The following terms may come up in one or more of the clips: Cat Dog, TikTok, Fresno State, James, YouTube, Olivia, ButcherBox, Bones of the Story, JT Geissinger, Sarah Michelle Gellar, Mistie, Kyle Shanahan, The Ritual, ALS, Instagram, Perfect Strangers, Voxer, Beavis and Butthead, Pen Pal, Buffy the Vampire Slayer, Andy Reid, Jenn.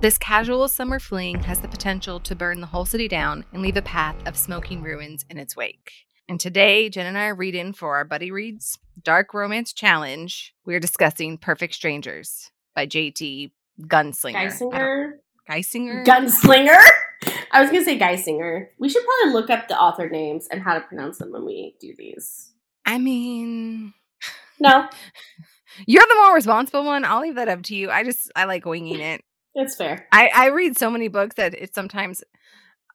This casual summer fling has the potential to burn the whole city down and leave a path of smoking ruins in its wake. And today, Jen and I are reading for our Buddy Reads Dark Romance Challenge. We're discussing Perfect Strangers by JT Geissinger. I was going to say Geissinger. We should probably look up the author names and how to pronounce them when we do these. I mean... No. You're the more responsible one. I'll leave that up to you. I like winging it. That's fair. I read so many books that it's sometimes...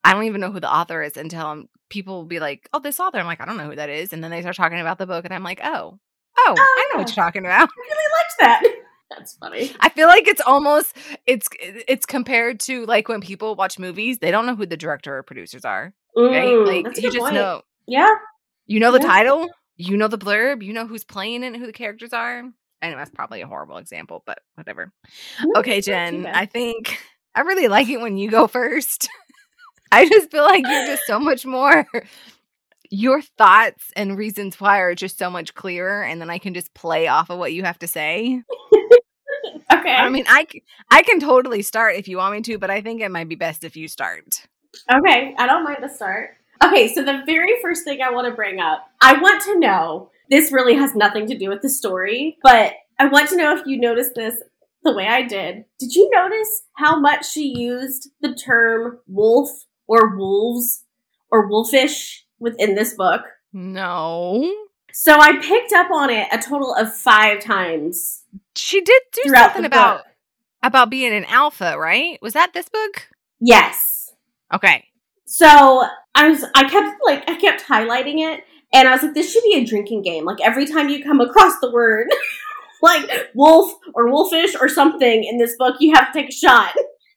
I don't even know who the author is until people will be like, oh, this author. I'm like, I don't know who that is. And then they start talking about the book and I'm like, oh, I know what you're talking about. I really liked that. That's funny. I feel like it's almost, it's compared to like when people watch movies, they don't know who the director or producers are. Ooh, right? Like you just know. Yeah. You know the title, you know the blurb, you know who's playing it and who the characters are. I know that's probably a horrible example, but whatever. No, okay, Jen, I think I really like it when you go first. I just feel like you're just so much more, your thoughts and reasons why are just so much clearer, and then I can just play off of what you have to say. Okay. I mean, I can totally start if you want me to, but I think it might be best if you start. Okay. I don't mind the start. Okay. So the very first thing I want to bring up, I want to know, this really has nothing to do with the story, but I want to know if you noticed this the way I did. Did you notice how much she used the term wolf or wolves or wolfish within this book? No. So I picked up on it a total of 5 times. She did do something about being an alpha, right? Was that this book? Yes. Okay. So I kept highlighting it, and I was like, this should be a drinking game. Like every time you come across the word like wolf or wolfish or something in this book, you have to take a shot.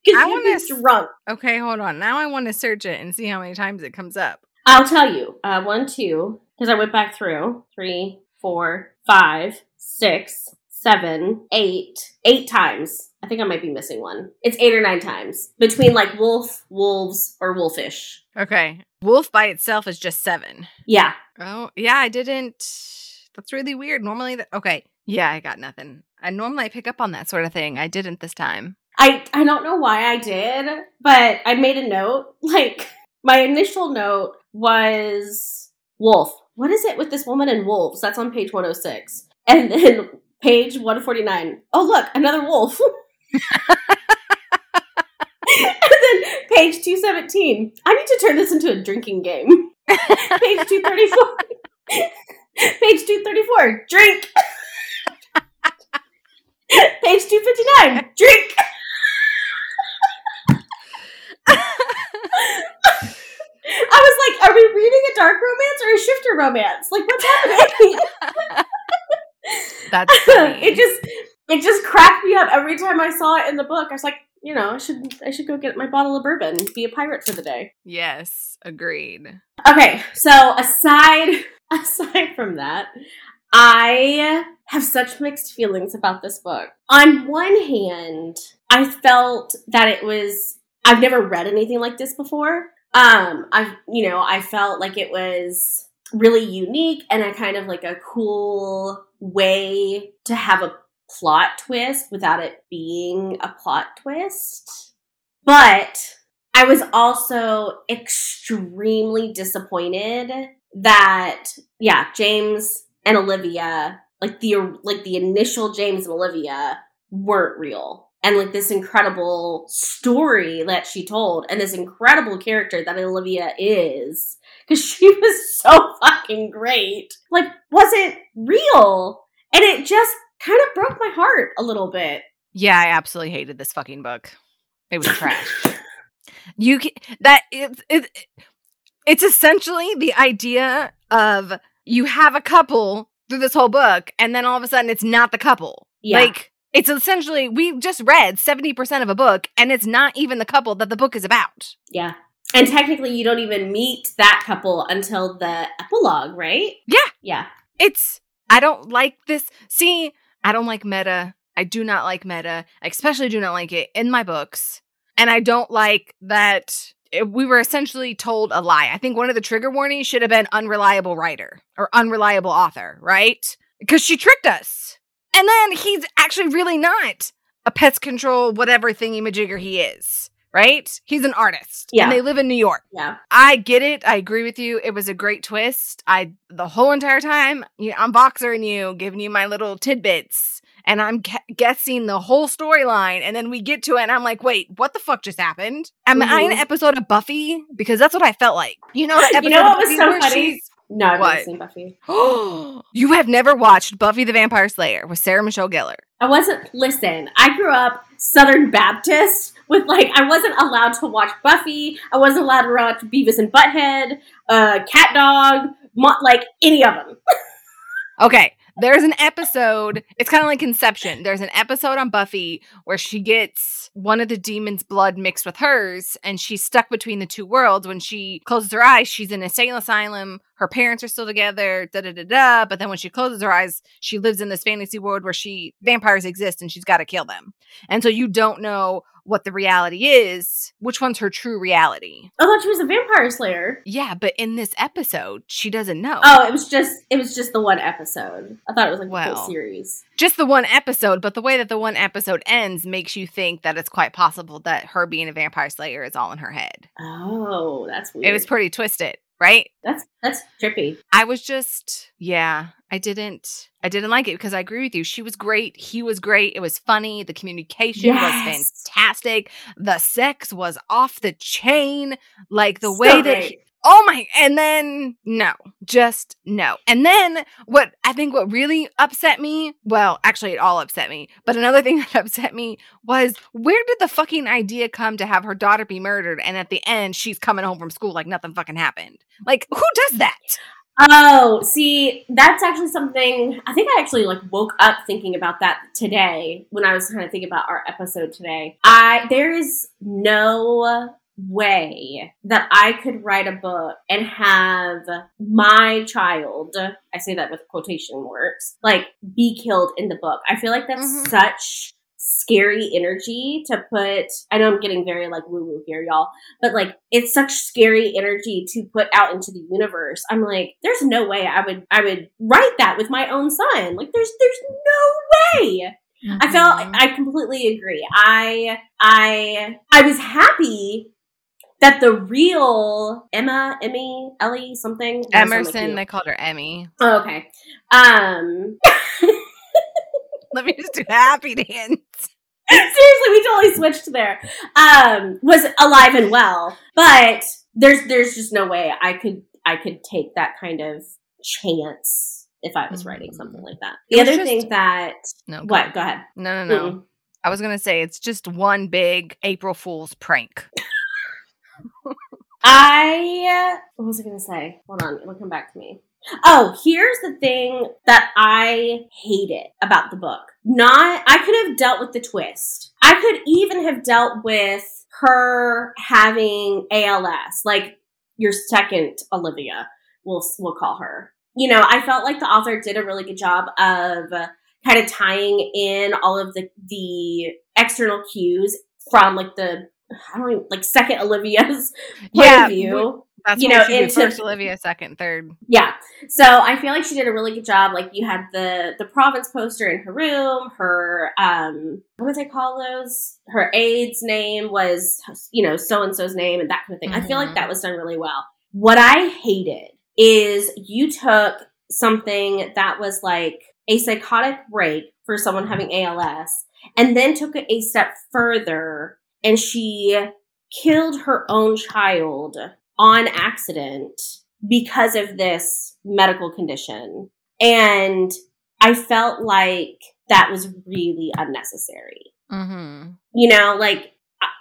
Because you have to be drunk. Okay, hold on. Now I want to search it and see how many times it comes up. I'll tell you. 1, 2, because I went back through. 3, 4, 5, 6, 7, 8. 8 times. I think I might be missing one. It's 8 or 9 times. Between like wolf, wolves, or wolfish. Okay. Wolf by itself is just 7. Yeah. Oh, yeah, I didn't. That's really weird. Normally, okay. Yeah, I got nothing. I normally pick up on that sort of thing. I didn't this time. I don't know why I did, but I made a note. Like, my initial note was wolf. What is it with this woman and wolves? That's on page 106. And then page 149. Oh, look, another wolf. And then page 217. I need to turn this into a drinking game. Page 234. Page 234. Drink. Page 259. Drink. I was like, are we reading a dark romance or a shifter romance? Like, what's happening? That's funny. It just cracked me up every time I saw it in the book. I was like, you know, I should go get my bottle of bourbon, be a pirate for the day. Yes, agreed. Okay, so aside from that, I have such mixed feelings about this book. On one hand, I felt that it was, I've never read anything like this before. I felt like it was really unique and a kind of like a cool way to have a plot twist without it being a plot twist. But I was also extremely disappointed that, James and Olivia, like the initial James and Olivia weren't real. And like this incredible story that she told and this incredible character that Olivia is, because she was so fucking great, like wasn't real. And it just kind of broke my heart a little bit. Yeah, I absolutely hated this fucking book. It was trash. It's essentially the idea of you have a couple through this whole book and then all of a sudden it's not the couple. Yeah. Like, it's essentially, we just read 70% of a book, and it's not even the couple that the book is about. Yeah. And technically, you don't even meet that couple until the epilogue, right? Yeah. Yeah. I don't like this. See, I don't like meta. I do not like meta. I especially do not like it in my books. And I don't like that we were essentially told a lie. I think one of the trigger warnings should have been unreliable writer or unreliable author, right? Because she tricked us. And then he's actually really not a pest control, whatever thingy-majigger he is, right? He's an artist. Yeah. And they live in New York. Yeah. I get it. I agree with you. It was a great twist. The whole entire time, you know, I'm boxering you, giving you my little tidbits, and I'm guessing the whole storyline, and then we get to it, and I'm like, wait, what the fuck just happened? Am I in an episode of Buffy? Because that's what I felt like. You know that episode of Buffy was so funny? No, I've never seen Buffy. You have never watched Buffy the Vampire Slayer with Sarah Michelle Gellar? I wasn't. Listen, I grew up Southern Baptist with, like, I wasn't allowed to watch Buffy. I wasn't allowed to watch Beavis and Butthead, Cat Dog, like, any of them. Okay. There's an episode, it's kind of like Inception. There's an episode on Buffy where she gets one of the demon's blood mixed with hers, and she's stuck between the two worlds. When she closes her eyes, she's in a insane asylum. Her parents are still together, da-da-da-da. But then when she closes her eyes, she lives in this fantasy world where vampires exist, and she's got to kill them. And so you don't know what the reality is, which one's her true reality. I thought she was a vampire slayer. Yeah, but in this episode, she doesn't know. Oh, it was just the one episode. I thought it was like the whole series. Just the one episode, but the way that the one episode ends makes you think that it's quite possible that her being a vampire slayer is all in her head. Oh, that's weird. It was pretty twisted, right? That's trippy. I was just, I didn't like it, because I agree with you. She was great. He was great. It was funny. The communication was fantastic. The sex was off the chain. Like the way that no. And then what really upset me, well, actually it all upset me, but another thing that upset me was, where did the fucking idea come to have her daughter be murdered, and at the end she's coming home from school like nothing fucking happened? Like, who does that? Oh, see, that's actually something, I think I actually like woke up thinking about that today when I was trying to think about our episode today. There is no way that I could write a book and have my child, I say that with quotation marks, like be killed in the book. I feel like that's such scary energy to put. I know I'm getting very like woo-woo here, y'all, but like it's such scary energy to put out into the universe. I'm like, there's no way I would write that with my own son. Like there's no way. Mm-hmm. I completely agree. I was happy that the real Ellie something. Emerson, they called her Emmy. Oh, okay. Let me just do happy dance. Seriously, we totally switched there. Was alive and well. But there's just no way I could take that kind of chance if I was writing something like that. The other thing that... No, what? Go ahead. No. Mm-mm. I was going to say, it's just one big April Fool's prank. What was I going to say? Hold on. It'll come back to me. Oh, here's the thing that I hated about the book. I could have dealt with the twist. I could even have dealt with her having ALS, like your second Olivia, we'll call her. You know, I felt like the author did a really good job of kind of tying in all of the external cues from like the, I don't even, like second Olivia's point of view. That's you know, into first Olivia, second, third. Yeah. So I feel like she did a really good job. Like you had the Province poster in her room. Her what would I call those? Her aide's name was, you know, so and so's name and that kind of thing. Mm-hmm. I feel like that was done really well. What I hated is you took something that was like a psychotic break for someone having ALS, and then took it a step further, and she killed her own child on accident because of this medical condition. And I felt like that was really unnecessary. Mm-hmm. You know, like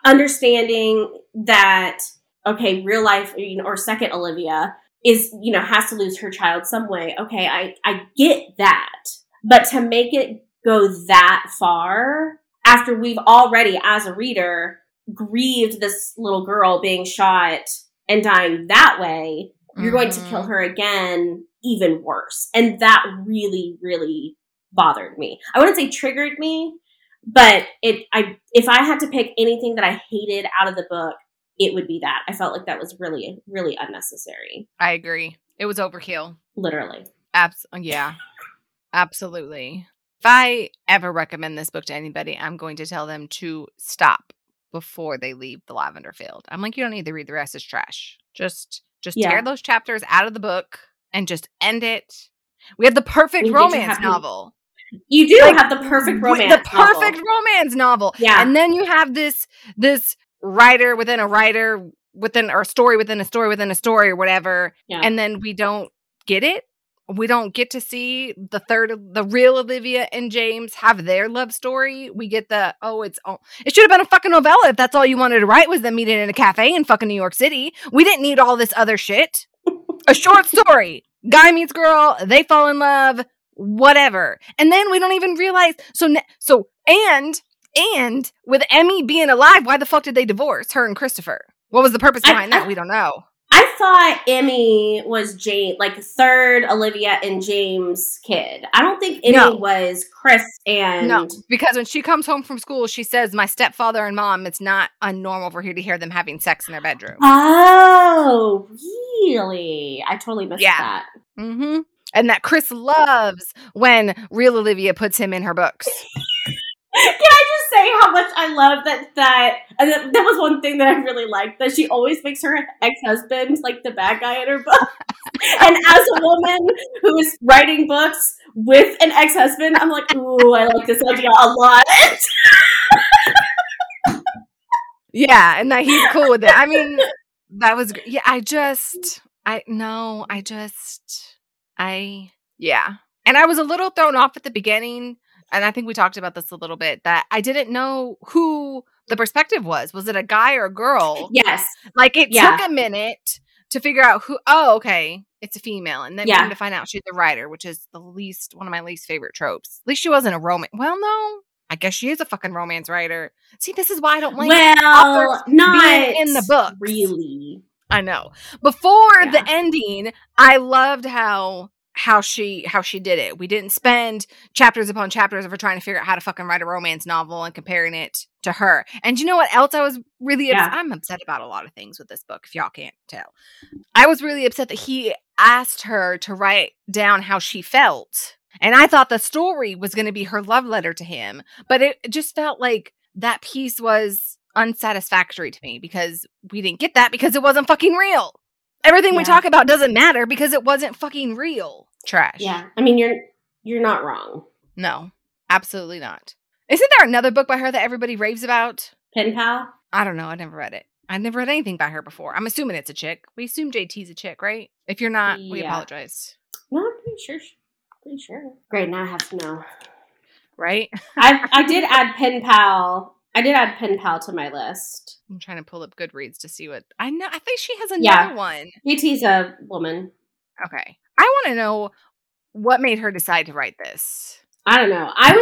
understanding that, okay, real life, you know, or second Olivia is, you know, has to lose her child some way. Okay, I get that. But to make it go that far after we've already, as a reader, grieved this little girl being shot and dying that way, you're going to kill her again, even worse. And that really, really bothered me. I wouldn't say triggered me, but if I had to pick anything that I hated out of the book, it would be that. I felt like that was really, really unnecessary. I agree. It was overkill. Literally. Absolutely. If I ever recommend this book to anybody, I'm going to tell them to stop before they leave the lavender field. I'm like, you don't need to read the rest. It's trash. Just tear those chapters out of the book and just end it. We have the perfect romance novel. You do have the perfect romance novel. The perfect romance novel. Yeah. And then you have this writer within, or story within a story within a story or whatever. Yeah. And then we don't get it. We don't get to see the real Olivia and James have their love story. We get it should have been a fucking novella if that's all you wanted to write was them meeting in a cafe in fucking New York City. We didn't need all this other shit. A short story. Guy meets girl. They fall in love. Whatever. And then we don't even realize. So with Emmy being alive, why the fuck did they divorce her and Christopher? What was the purpose behind that? We don't know. I thought Emmy was third Olivia and James kid. I don't think Emmy was Chris and... No, because when she comes home from school, she says, my stepfather and mom, it's not unnormal for here to hear them having sex in their bedroom. Oh, really? I totally missed that. Mm-hmm. And that Chris loves when real Olivia puts him in her books. Can I just say how much I love that was one thing that I really liked, that she always makes her ex-husband like the bad guy in her book. And as a woman who is writing books with an ex-husband, I'm like, ooh, I like this idea a lot. Yeah, and that he's cool with it. I mean, that was great. Yeah, I And I was a little thrown off at the beginning. And I think we talked about this a little bit, that I didn't know who the perspective was. Was it a guy or a girl? Yes. It took a minute to figure out who, oh, okay, it's a female. And then we had to find out she's a writer, which is one of my least favorite tropes. At least she wasn't a romance. Well, no, I guess she is a fucking romance writer. See, this is why I don't like authors being in the book. Really? I know. Before the ending, I loved how she did it. We didn't spend chapters upon chapters of her trying to figure out how to fucking write a romance novel and comparing it to her. And you know what else I was really I'm upset about a lot of things with this book, if y'all can't tell. I was really upset that he asked her to write down how she felt. And I thought the story was going to be her love letter to him. But it just felt like that piece was unsatisfactory to me because we didn't get that because it wasn't fucking real. Everything we talk about doesn't matter because it wasn't fucking real. Trash. Yeah. I mean, you're not wrong. No, absolutely not. Isn't there another book by her that everybody raves about? Pen Pal? I don't know. I never read it. I've never read anything by her before. I'm assuming it's a chick. We assume JT's a chick, right? If you're not, we apologize. No, I'm pretty sure. Great. Now I have to know. Right? I did add Pen Pal to my list. I'm trying to pull up Goodreads to see what I know. I think she has another one. JT's a woman. Okay. I want to know what made her decide to write this. I don't know. I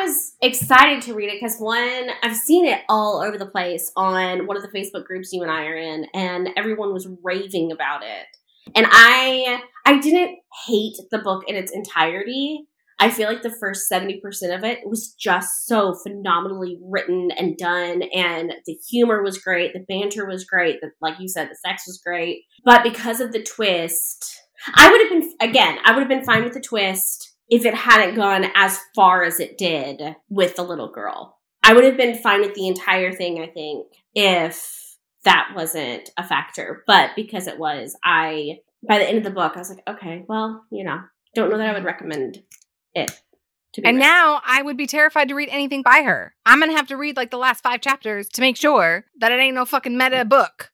was excited to read it because one, I've seen it all over the place on one of the Facebook groups you and I are in, and everyone was raving about it. And I didn't hate the book in its entirety. I feel like the first 70% of it was just so phenomenally written and done, and the humor was great, the banter was great, like you said, the sex was great. But because of the twist, I would have been fine with the twist if it hadn't gone as far as it did with the little girl. I would have been fine with the entire thing, I think, if that wasn't a factor. But because it was, by the end of the book, I was like, okay, well, don't know that I would recommend it to be now I would be terrified to read anything by her. I'm gonna have to read the last 5 chapters to make sure that it ain't no fucking meta book.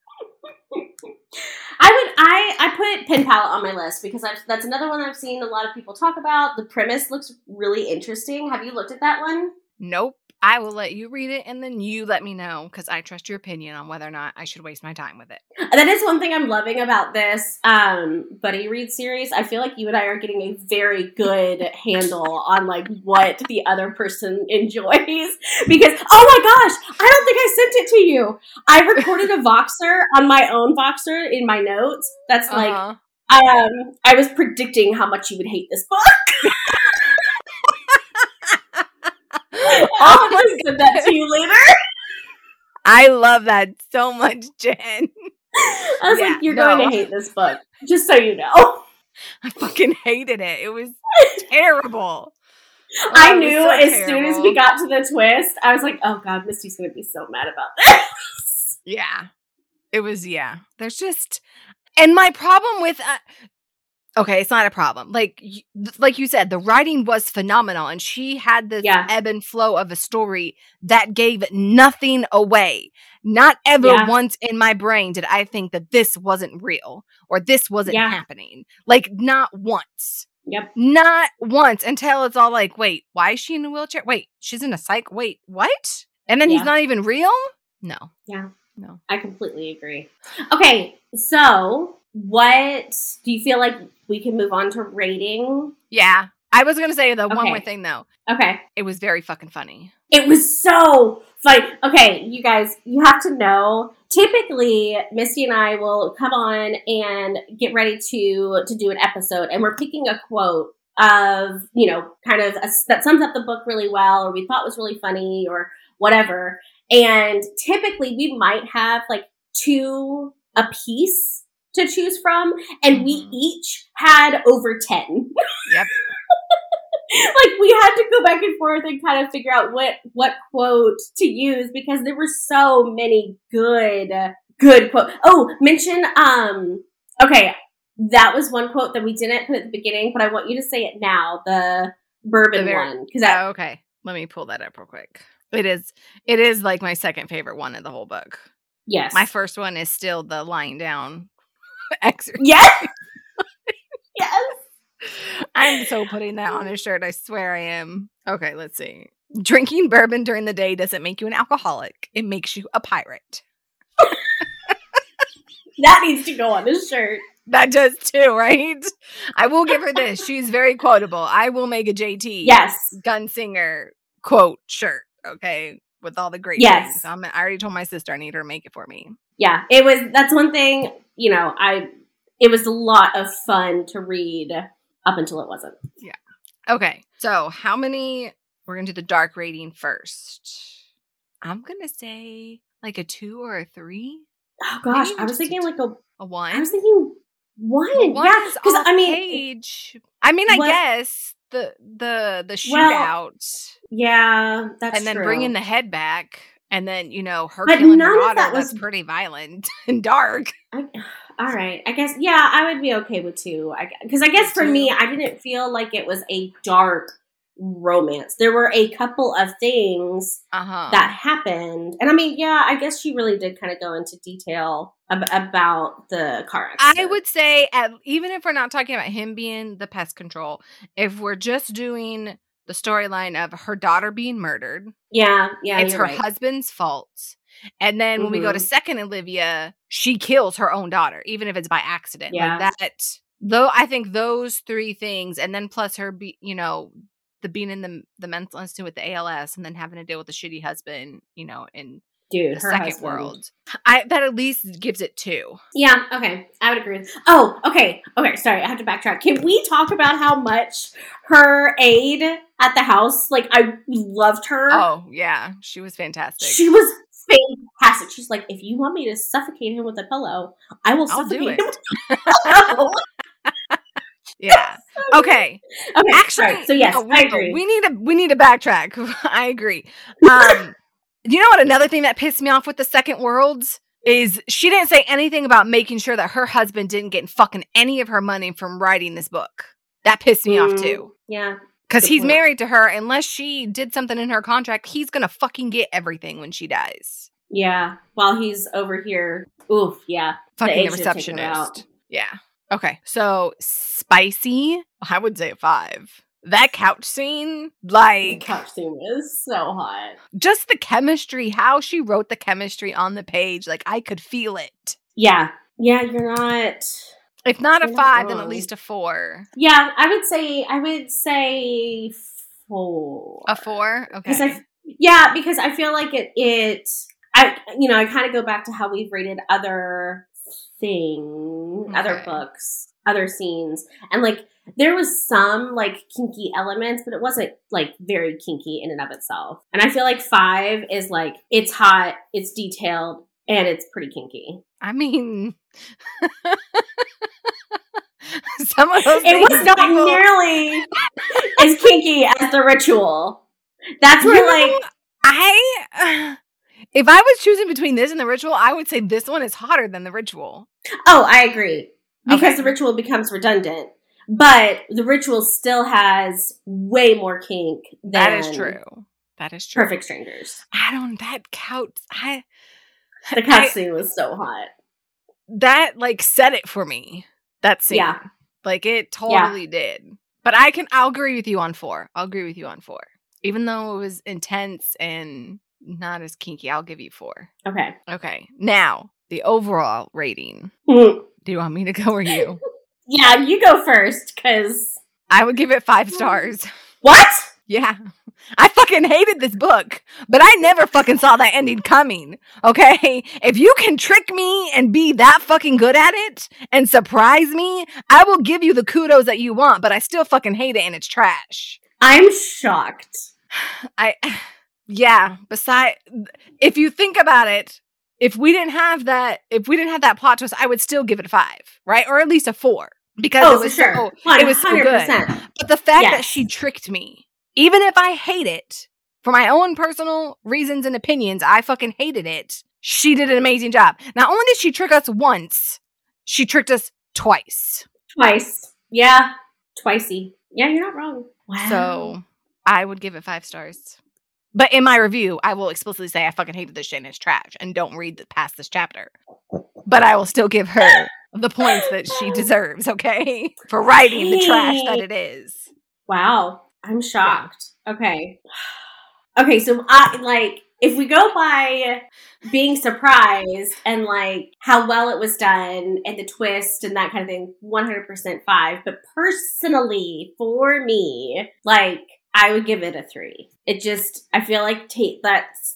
I put Pen Pal on my list because that's another one I've seen a lot of people talk about. The premise looks really interesting. Have you looked at that one? Nope. I will let you read it and then you let me know because I trust your opinion on whether or not I should waste my time with it. That is one thing I'm loving about this buddy read series. I feel like you and I are getting a very good handle on what the other person enjoys because, oh my gosh, I don't think I sent it to you. I recorded a Voxer on my own Voxer in my notes. That's I was predicting how much you would hate this book. I'll send that to you later. I love that so much, Jen. I was you're going to hate this book. Just so you know. I fucking hated it. It was terrible. I knew so as soon as we got to the twist, I was like, oh God, Misty's going to be so mad about this. Yeah. It was, yeah. There's just, and my problem with, okay, it's not a problem. Like you said, the writing was phenomenal, and she had this ebb and flow of a story that gave nothing away. Not ever once in my brain did I think that this wasn't real or this wasn't happening. Like, not once. Yep. Not once, until it's all like, wait, why is she in a wheelchair? Wait, she's in a psych. Wait, what? And then he's not even real? No. Yeah. No. I completely agree. Okay, so what do you feel like we can move on to rating? Yeah. I was going to say, though, one more thing, though. Okay. It was very fucking funny. It was so funny. Okay, you guys, you have to know, typically, Misty and I will come on and get ready to do an episode, and we're picking a quote of, you know, kind of that sums up the book really well, or we thought was really funny, or whatever. And typically, we might have, like, two a piece to choose from, and we each had over 10. Yep. Like, we had to go back and forth and kind of figure out what quote to use, because there were so many good quotes. Oh, mention, okay, that was one quote that we didn't put at the beginning, but I want you to say it now, the bourbon one. Oh, okay. Let me pull that up real quick. It is like my second favorite one in the whole book. Yes. My first one is still the lying down exercise. Yes. Yes. I'm so putting that on a shirt. I swear I am. Okay, let's see. Drinking bourbon during the day doesn't make you an alcoholic. It makes you a pirate. That needs to go on this shirt. That does too, right? I will give her this. She's very quotable. I will make a JT Geissinger quote shirt, okay, with all the great things. I already told my sister I need her to make it for me. Yeah, that's one thing, you know, it was a lot of fun to read. Up until it wasn't. Yeah. Okay. So we're going to do the dark rating first. I'm going to say like a 2 or a 3. Oh gosh. I was thinking like a 1. I was thinking 1. Well, yeah. Because I mean. Page. I mean, I guess the shootout. Well, yeah. That's true. And then bringing the head back. And then, you know, her killing her daughter, that was pretty violent and dark. All right. I guess, yeah, I would be okay with 2. Because I guess for me, I didn't feel like it was a dark romance. There were a couple of things that happened. And I mean, yeah, I guess she really did kind of go into detail about the car accident. I would say, even if we're not talking about him being the pest control, if we're just doing the storyline of her daughter being murdered. Yeah, yeah. It's her husband's fault. And then when we go to second Olivia, she kills her own daughter, even if it's by accident. Yeah. Like that. Though I think those 3 things, and then plus her, you know, the being in the mental institute with the ALS, and then having to deal with the shitty husband, you know, in the second world. That at least gives it 2. Yeah, okay. I would agree. Oh, okay. Okay, sorry. I have to backtrack. Can we talk about how much her aide at the house, like, I loved her. Oh, yeah. She was fantastic. She was fantastic. She's like, if you want me to suffocate him with a pillow, I will suffocate him with a pillow. Yeah. Okay. Okay. Actually, right. So yes, I agree. We need to backtrack. I agree. You know what? Another thing that pissed me off with the second worlds is she didn't say anything about making sure that her husband didn't get fucking any of her money from writing this book. That pissed me off too. Yeah. Because he's married to her. Unless she did something in her contract, he's going to fucking get everything when she dies. Yeah. While he's over here. Oof. Yeah. Fucking the receptionist. Yeah. Okay. So spicy. I would say 5. That couch scene, like... The couch scene is so hot. Just the chemistry, how she wrote the chemistry on the page. Like, I could feel it. Yeah. Yeah, you're not... If not a 5, then at least a 4. Yeah, I would say 4. A 4? Okay. Because I feel like I kind of go back to how we've rated other books, other scenes. And, like, there was some, like, kinky elements, but it wasn't, like, very kinky in and of itself. And I feel like 5 is, like, it's hot, it's detailed, and it's pretty kinky. I mean... Someone else. It was not nearly as kinky as The Ritual. That's where, if I was choosing between this and The Ritual, I would say this one is hotter than The Ritual. Oh, I agree. Because The Ritual becomes redundant. But The Ritual still has way more kink than That is true. Perfect Strangers. The couch scene was so hot. That, set it for me. That scene. Yeah. It totally did. But I'll agree with you on 4. Even though it was intense and not as kinky, I'll give you 4. Okay. Now, the overall rating. Mm-hmm. Do you want me to go or you? Yeah, you go first, because... I would give it 5 stars. What? Yeah. I fucking hated this book, but I never fucking saw that ending coming, okay? If you can trick me and be that fucking good at it and surprise me, I will give you the kudos that you want, but I still fucking hate it and it's trash. I'm shocked. If you think about it, if we didn't have that plot twist, I would still give it a 5, right? Or at least a 4 because it was so good. But the fact that she tricked me, even if I hate it, for my own personal reasons and opinions, I fucking hated it. She did an amazing job. Not only did she trick us once, she tricked us twice. Yeah. Twicey. Yeah, you're not wrong. Wow. So I would give it 5 stars. But in my review, I will explicitly say I fucking hated this shit and it's trash. And don't read past this chapter. But I will still give her the points that she deserves, okay? For writing the trash that it is. Wow. I'm shocked. Yeah. Okay, so if we go by being surprised and how well it was done and the twist and that kind of thing, 100% 5. But personally, for me, I would give it a 3. It just, I feel like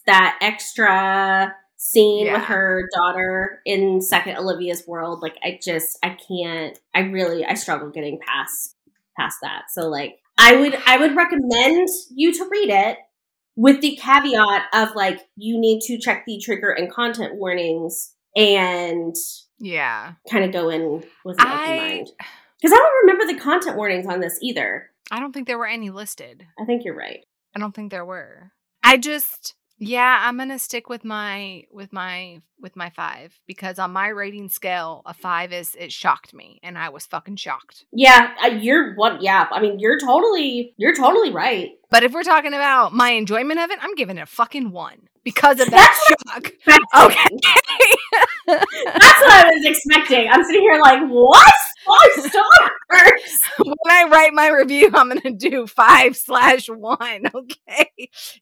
that extra scene with her daughter in Second Olivia's world, I struggle getting past that. So I would recommend you to read it with the caveat of you need to check the trigger and content warnings and kind of go in with an open mind. Because I don't remember the content warnings on this either. I don't think there were any listed. I think you're right. I don't think there were. I just I'm gonna stick with my 5 because on my rating scale, a 5 is it shocked me and I was fucking shocked. Yeah, you're what? Yeah, I mean you're totally right. But if we're talking about my enjoyment of it, I'm giving it a fucking 1 because of that shock. Okay, that's what I was expecting. I'm sitting here what? 5 stars. When I write my review, I'm gonna do 5/1. Okay,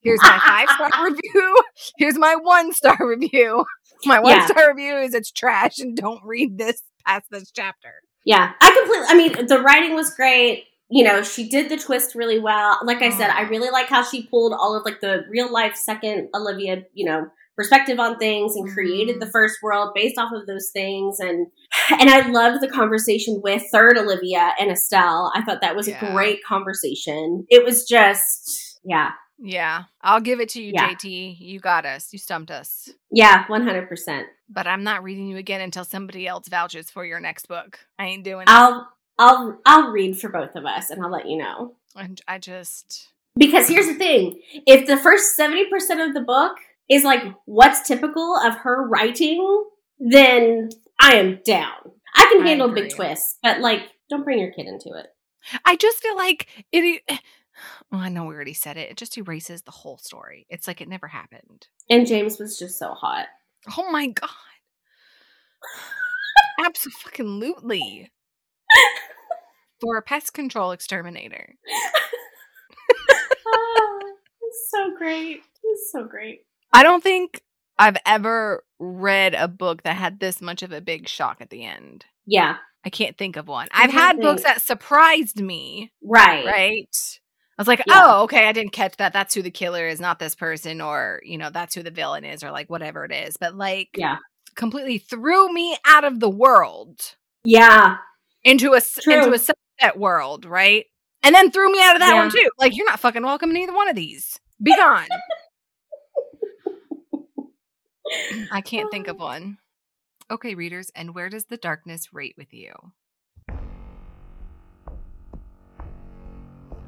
here's my 5-star review. Here's my 1-star review. My 1-star review is it's trash and don't read this past this chapter. Yeah, the writing was great. You know, she did the twist really well. Like I said, I really like how she pulled all of the real life Second Olivia, perspective on things and created the first world based off of those things. And I loved the conversation with Third Olivia and Estelle. I thought that was a great conversation. It was just, Yeah. I'll give it to you, JT. You got us. You stumped us. Yeah, 100%. But I'm not reading you again until somebody else vouches for your next book. I ain't doing that. I'll read for both of us and I'll let you know. And I just... Because here's the thing. If the first 70% of the book is what's typical of her writing, then I am down. I can handle big twists, but don't bring your kid into it. I just feel like it... Well, I know we already said it. It just erases the whole story. It's it never happened. And James was just so hot. Oh my God. Abso-fucking-lutely. For a pest control exterminator. It's so great. It's so great. I don't think I've ever read a book that had this much of a big shock at the end. Yeah. I can't think of one. I've had books that surprised me. Right? I was oh, okay, I didn't catch that. That's who the killer is, not this person. Or, that's who the villain is or whatever it is. But completely threw me out of the world. Yeah. Into a subset world, right? And then threw me out of that one too. You're not fucking welcome in either one of these. Be gone. I can't think of one. Okay, readers, and where does the darkness rate with you?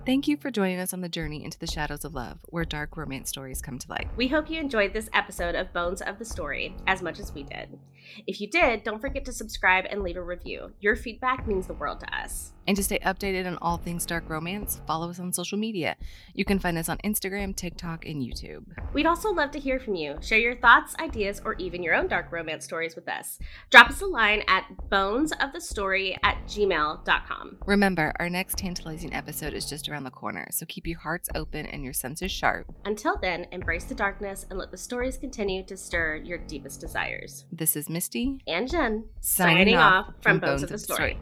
Thank you for joining us on the journey into the shadows of love, where dark romance stories come to light. We hope you enjoyed this episode of Bones of the Story as much as we did. If you did, don't forget to subscribe and leave a review. Your feedback means the world to us. And to stay updated on all things dark romance, follow us on social media. You can find us on Instagram, TikTok, and YouTube. We'd also love to hear from you. Share your thoughts, ideas, or even your own dark romance stories with us. Drop us a line at bonesofthestory@gmail.com. Remember, our next tantalizing episode is just around the corner, so keep your hearts open and your senses sharp. Until then, embrace the darkness and let the stories continue to stir your deepest desires. This is Misty and Jen signing off from Bones of the Story.